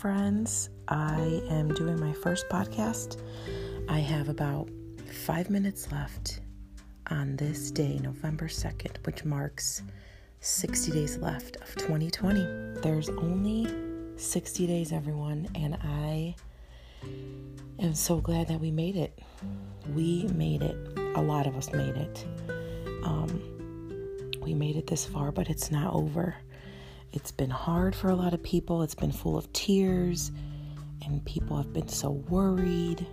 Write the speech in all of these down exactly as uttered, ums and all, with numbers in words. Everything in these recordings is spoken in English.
friends. I am doing my first podcast. I have about five minutes left on this day, November second, which marks sixty days left of twenty twenty. There's only sixty days, everyone, and I am so glad that we made it. We made it. A lot of us made it. Um, we made it this far, but it's not over. It's been hard for a lot of people. It's been full of tears, and people have been so worried.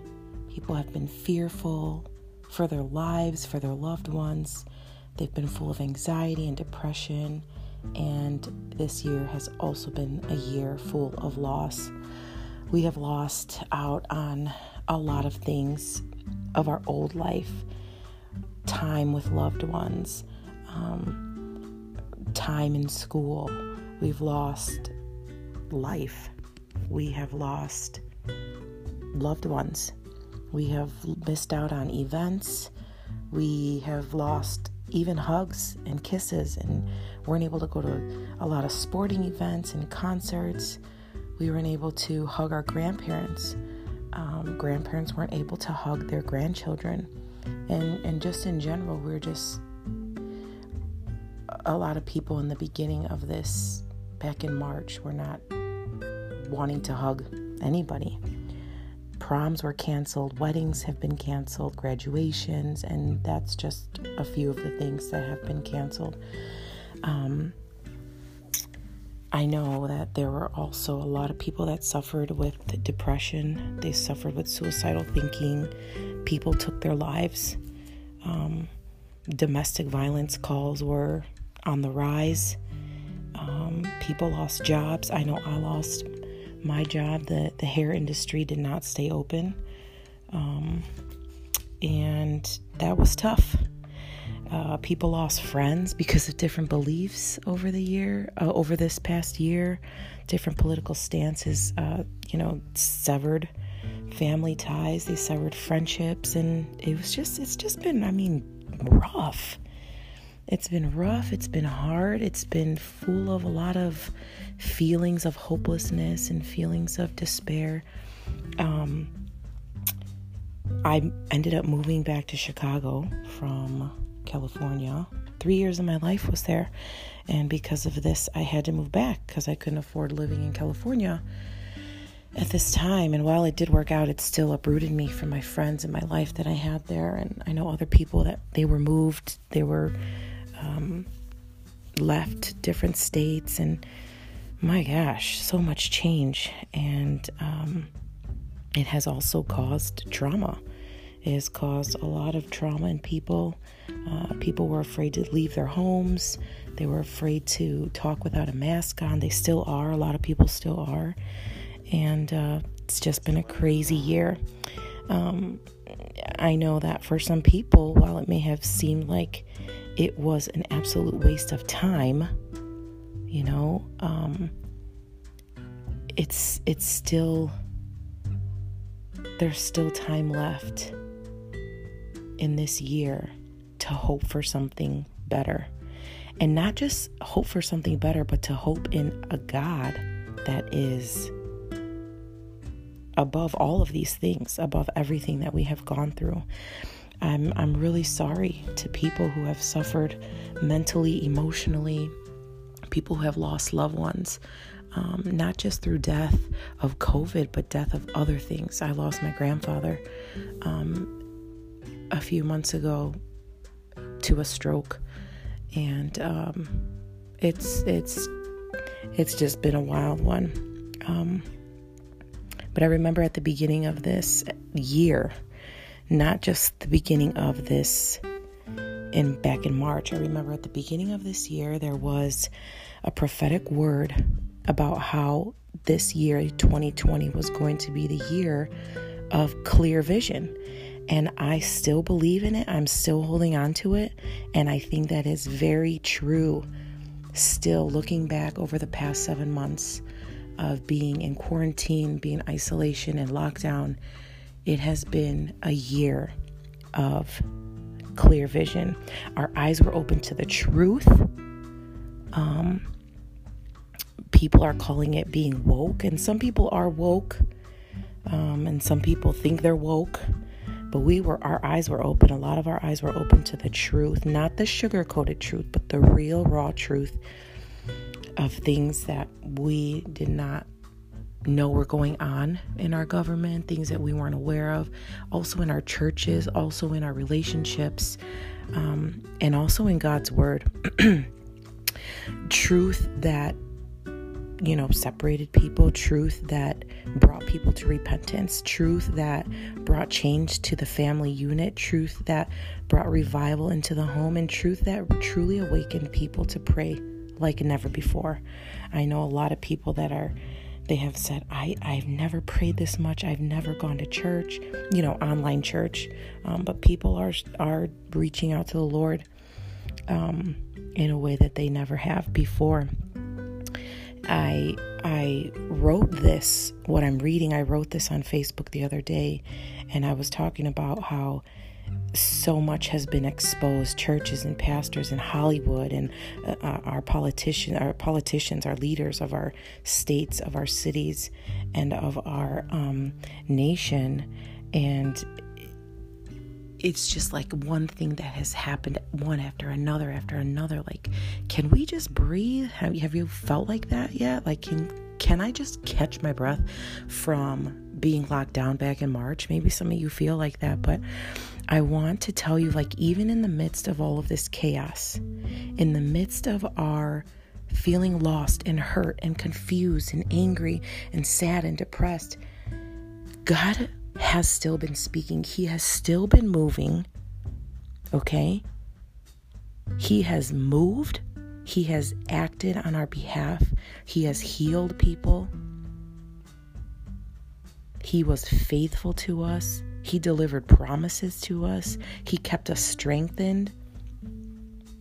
People have been fearful for their lives, for their loved ones. They've been full of anxiety and depression, and this year has also been a year full of loss. We have lost out on a lot of things of our old life, time with loved ones, um, time in school. We've lost life. We have lost loved ones. We have missed out on events. We have lost even hugs and kisses, and weren't able to go to a lot of sporting events and concerts. We weren't able to hug our grandparents. Um, grandparents weren't able to hug their grandchildren. And, and just in general, we're just a lot of people in the beginning of this, back in March, were not wanting to hug anybody. Proms were canceled, weddings have been canceled, graduations, and that's just a few of the things that have been canceled. Um, I know that there were also a lot of people that suffered with depression. They suffered with suicidal thinking. People took their lives. Um, domestic violence calls were on the rise. Um, people lost jobs. I know I lost my job. The, the hair industry did not stay open. Um, and that was tough. Uh, people lost friends because of different beliefs over the year, uh, over this past year, different political stances, uh, you know, severed family ties. They severed friendships, and it was just, it's just been, I mean, rough. It's been rough, it's been hard, it's been full of a lot of feelings of hopelessness and feelings of despair. Um, I ended up moving back to Chicago from California. Three years of my life was there, and because of this, I had to move back because I couldn't afford living in California at this time. And while it did work out, it still uprooted me from my friends and my life that I had there. And I know other people that they were moved, they were um, left different states, and my gosh, so much change. And um, it has also caused trauma. It has caused a lot of trauma in people. Uh, people were afraid to leave their homes. They were afraid to talk without a mask on. They still are. A lot of people still are. And uh, it's just been a crazy year. Um, I know that for some people, while it may have seemed like it was an absolute waste of time, you know, um, it's it's still, there's still time left in this year to hope for something better. And not just hope for something better, but to hope in a God that is above all of these things, above everything that we have gone through. I'm I'm really sorry to people who have suffered mentally, emotionally, people who have lost loved ones, um, not just through death of COVID, but death of other things. I lost my grandfather um, a few months ago to a stroke, and um, it's it's it's just been a wild one. Um, But I remember at the beginning of this year, not just the beginning of this in back in March, I remember at the beginning of this year, there was a prophetic word about how this year, twenty twenty, was going to be the year of clear vision. And I still believe in it. I'm still holding on to it. And I think that is very true. Still looking back over the past seven months of being in quarantine, being in isolation and lockdown, it has been a year of clear vision. Our eyes were open to the truth. Um, people are calling it being woke, and some people are woke, um, and some people think they're woke, but we were, our eyes were open. A lot of our eyes were open to the truth, not the sugar-coated truth, but the real raw truth of things that we did not know were going on in our government, things that we weren't aware of, also in our churches, also in our relationships, um, and also in God's word. Truth that, you know, separated people, truth that brought people to repentance, truth that brought change to the family unit, truth that brought revival into the home, and truth that truly awakened people to pray like never before. I know a lot of people that are, they have said, I, I've never prayed this much. I've never gone to church, you know, online church. Um, but people are are reaching out to the Lord um, in a way that they never have before. I I wrote this, what I'm reading, I wrote this on Facebook the other day, and I was talking about how so much has been exposed, churches and pastors in Hollywood and uh, our politician, our politicians, our leaders of our states, of our cities, and of our um, nation. And it's just like one thing that has happened, one after another, after another. Like, can we just breathe? Have, have you felt like that yet? Like, can, can I just catch my breath from being locked down back in March? Maybe some of you feel like that, but I want to tell you, like, even in the midst of all of this chaos, in the midst of our feeling lost and hurt and confused and angry and sad and depressed, God has still been speaking. He has still been moving, okay? He has moved. He has acted on our behalf. He has healed people. He was faithful to us. He delivered promises to us. He kept us strengthened.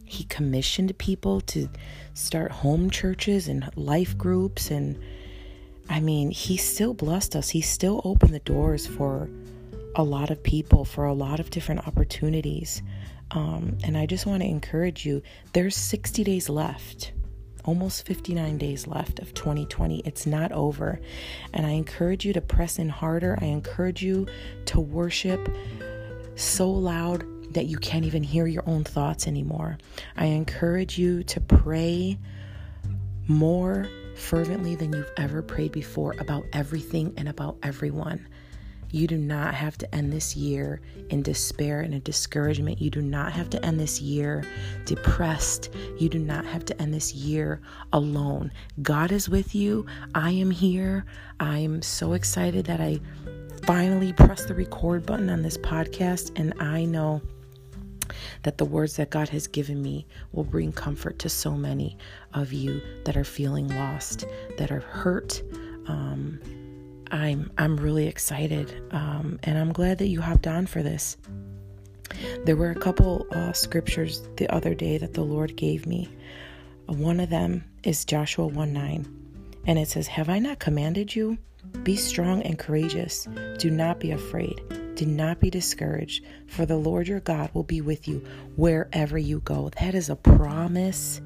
He commissioned people to start home churches and life groups. And I mean, he still blessed us. He still opened the doors for a lot of people, for a lot of different opportunities. Um, and I just want to encourage you, there's sixty days left. Almost fifty-nine days left of twenty twenty. It's not over. And I encourage you to press in harder. I encourage you to worship so loud that you can't even hear your own thoughts anymore. I encourage you to pray more fervently than you've ever prayed before about everything and about everyone. You do not have to end this year in despair and in discouragement. You do not have to end this year depressed. You do not have to end this year alone. God is with you. I am here. I am so excited that I finally pressed the record button on this podcast, and I know that the words that God has given me will bring comfort to so many of you that are feeling lost, that are hurt. Um, I'm I'm really excited, um, and I'm glad that you hopped on for this. There were a couple uh, scriptures the other day that the Lord gave me. One of them is Joshua one nine, and it says, "Have I not commanded you? Be strong and courageous. Do not be afraid. Do not be discouraged, for the Lord your God will be with you wherever you go." That is a promise.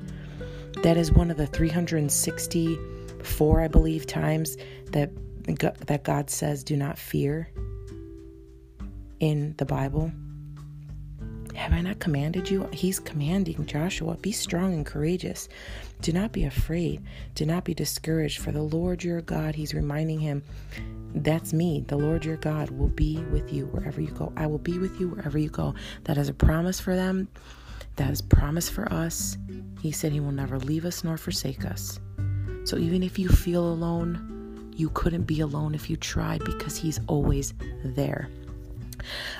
That is one of the three hundred sixty-four, I believe, times that that God says, do not fear in the Bible. Have I not commanded you? He's commanding Joshua, be strong and courageous. Do not be afraid. Do not be discouraged, for the Lord your God, he's reminding him, that's me. The Lord your God will be with you wherever you go. I will be with you wherever you go. That is a promise for them. That is promise for us. He said he will never leave us nor forsake us. So even if you feel alone, you couldn't be alone if you tried, because he's always there.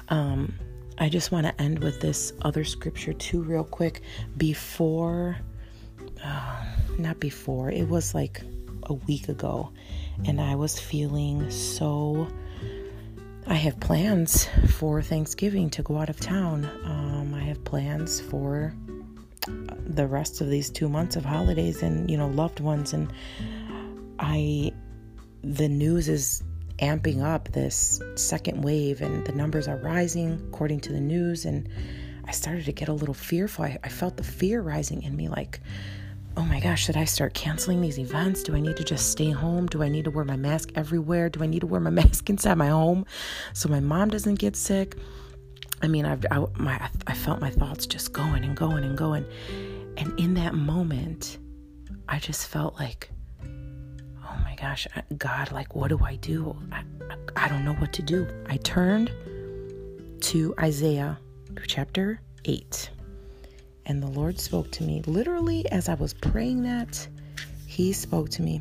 Um, I just want to end with this other scripture too, real quick. Before, uh, not before, it was like a week ago, and I was feeling so, I have plans for Thanksgiving to go out of town. Um, I have plans for the rest of these two months of holidays and, you know, loved ones. And I, the news is amping up this second wave, and the numbers are rising according to the news. And I started to get a little fearful. I, I felt the fear rising in me, like, oh my gosh, should I start canceling these events? Do I need to just stay home? Do I need to wear my mask everywhere? Do I need to wear my mask inside my home so my mom doesn't get sick? I mean, I've, I, my, I felt my thoughts just going and going and going. And in that moment, I just felt like, oh my gosh, God, like, what do I do? I, I, I don't know what to do. I turned to Isaiah chapter eight. And the Lord spoke to me literally as I was praying that. He spoke to me.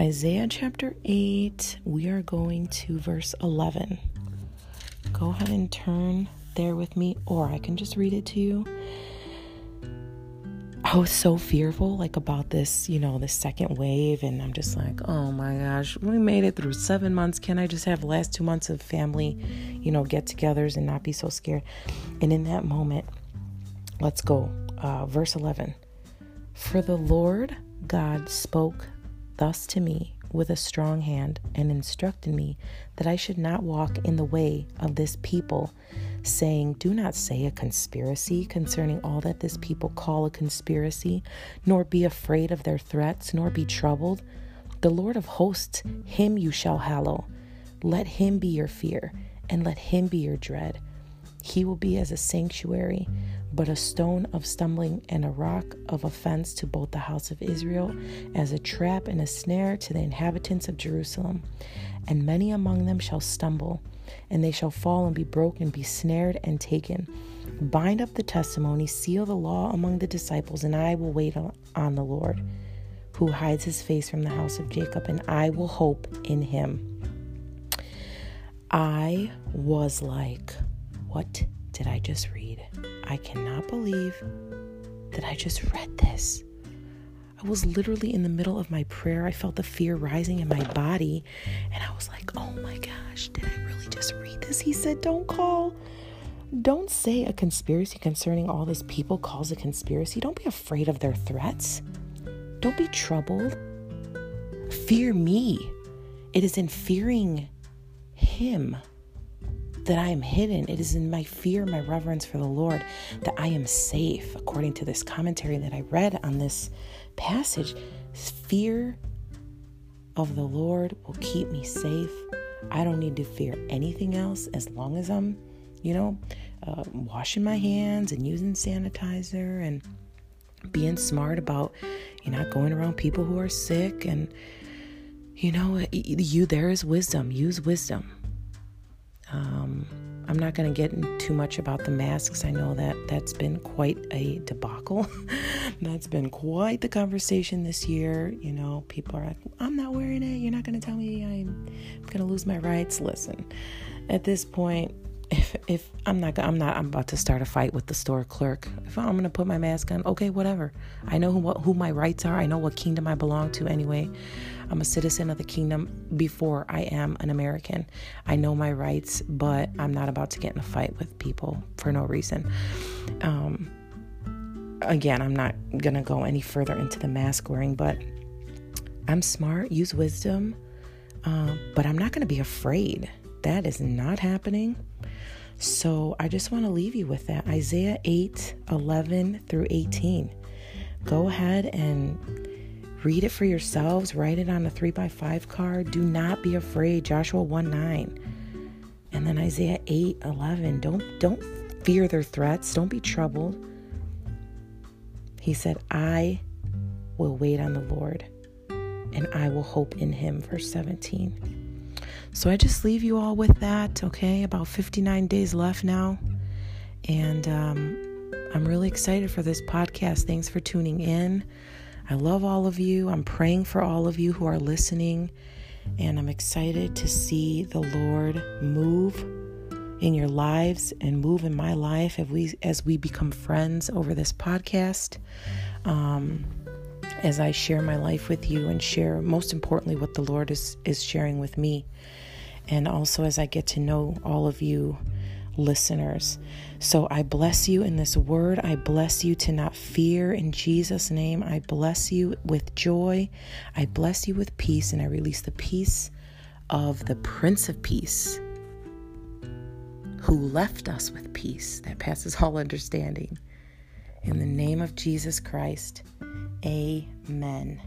Isaiah chapter eight, we are going to verse eleven. Go ahead and turn there with me, or I can just read it to you. I was so fearful, like, about this, you know, the second wave. And I'm just like, oh my gosh, we made it through seven months. Can I just have the last two months of family, you know, get togethers and not be so scared? And in that moment, let's go. Uh, verse eleven. For the Lord God spoke thus to me with a strong hand and instructed me that I should not walk in the way of this people, saying, do not say a conspiracy concerning all that this people call a conspiracy, nor be afraid of their threats, nor be troubled. The Lord of hosts, him you shall hallow. Let him be your fear, and let him be your dread. He will be as a sanctuary, but a stone of stumbling and a rock of offense to both the house of Israel, as a trap and a snare to the inhabitants of Jerusalem. And many among them shall stumble, and they shall fall and be broken, be snared and taken. Bind up the testimony, seal the law among the disciples, and I will wait on the Lord, who hides his face from the house of Jacob, and I will hope in him. I was like, what did I just read? I cannot believe that I just read this. I was literally in the middle of my prayer. I felt the fear rising in my body. And I was like, oh my gosh, did I really just read this? He said, don't call. Don't say a conspiracy concerning all this people calls a conspiracy. Don't be afraid of their threats. Don't be troubled. Fear me. It is in fearing him that I am hidden. It is in my fear, my reverence for the Lord, that I am safe, according to this commentary that I read on this passage. Fear of the Lord will keep me safe. I don't need to fear anything else as long as I'm, you know, uh, washing my hands and using sanitizer and being smart about, you know, going around people who are sick. And, you know, you there is wisdom. Use wisdom. Um, I'm not going to get into too much about the masks. I know that that's been quite a debacle. That's been quite the conversation this year. You know, people are like, I'm not wearing it. You're not going to tell me I'm going to lose my rights. Listen, at this point, if, if I'm not, I'm not, I'm about to start a fight with the store clerk. If I'm going to put my mask on, okay, whatever. I know who, what, who my rights are. I know what kingdom I belong to anyway. I'm a citizen of the kingdom before I am an American. I know my rights, but I'm not about to get in a fight with people for no reason. Um, again, I'm not going to go any further into the mask wearing, but I'm smart, use wisdom, uh, but I'm not going to be afraid. That is not happening. So I just want to leave you with that. Isaiah eight, eleven through eighteen. Go ahead and read it for yourselves. Write it on a three by five card. Do not be afraid. Joshua one nine. And then Isaiah eight eleven. Don't, don't fear their threats. Don't be troubled. He said, I will wait on the Lord, and I will hope in him. Verse seventeen. So I just leave you all with that, okay? About fifty-nine days left now. And um, I'm really excited for this podcast. Thanks for tuning in. I love all of you. I'm praying for all of you who are listening, and I'm excited to see the Lord move in your lives and move in my life as we, as we become friends over this podcast, um, as I share my life with you and share, most importantly, what the Lord is, is sharing with me, and also as I get to know all of you listeners. So I bless you in this word. I bless you to not fear in Jesus' name. I bless you with joy. I bless you with peace, and I release the peace of the Prince of Peace, who left us with peace that passes all understanding. In the name of Jesus Christ, amen.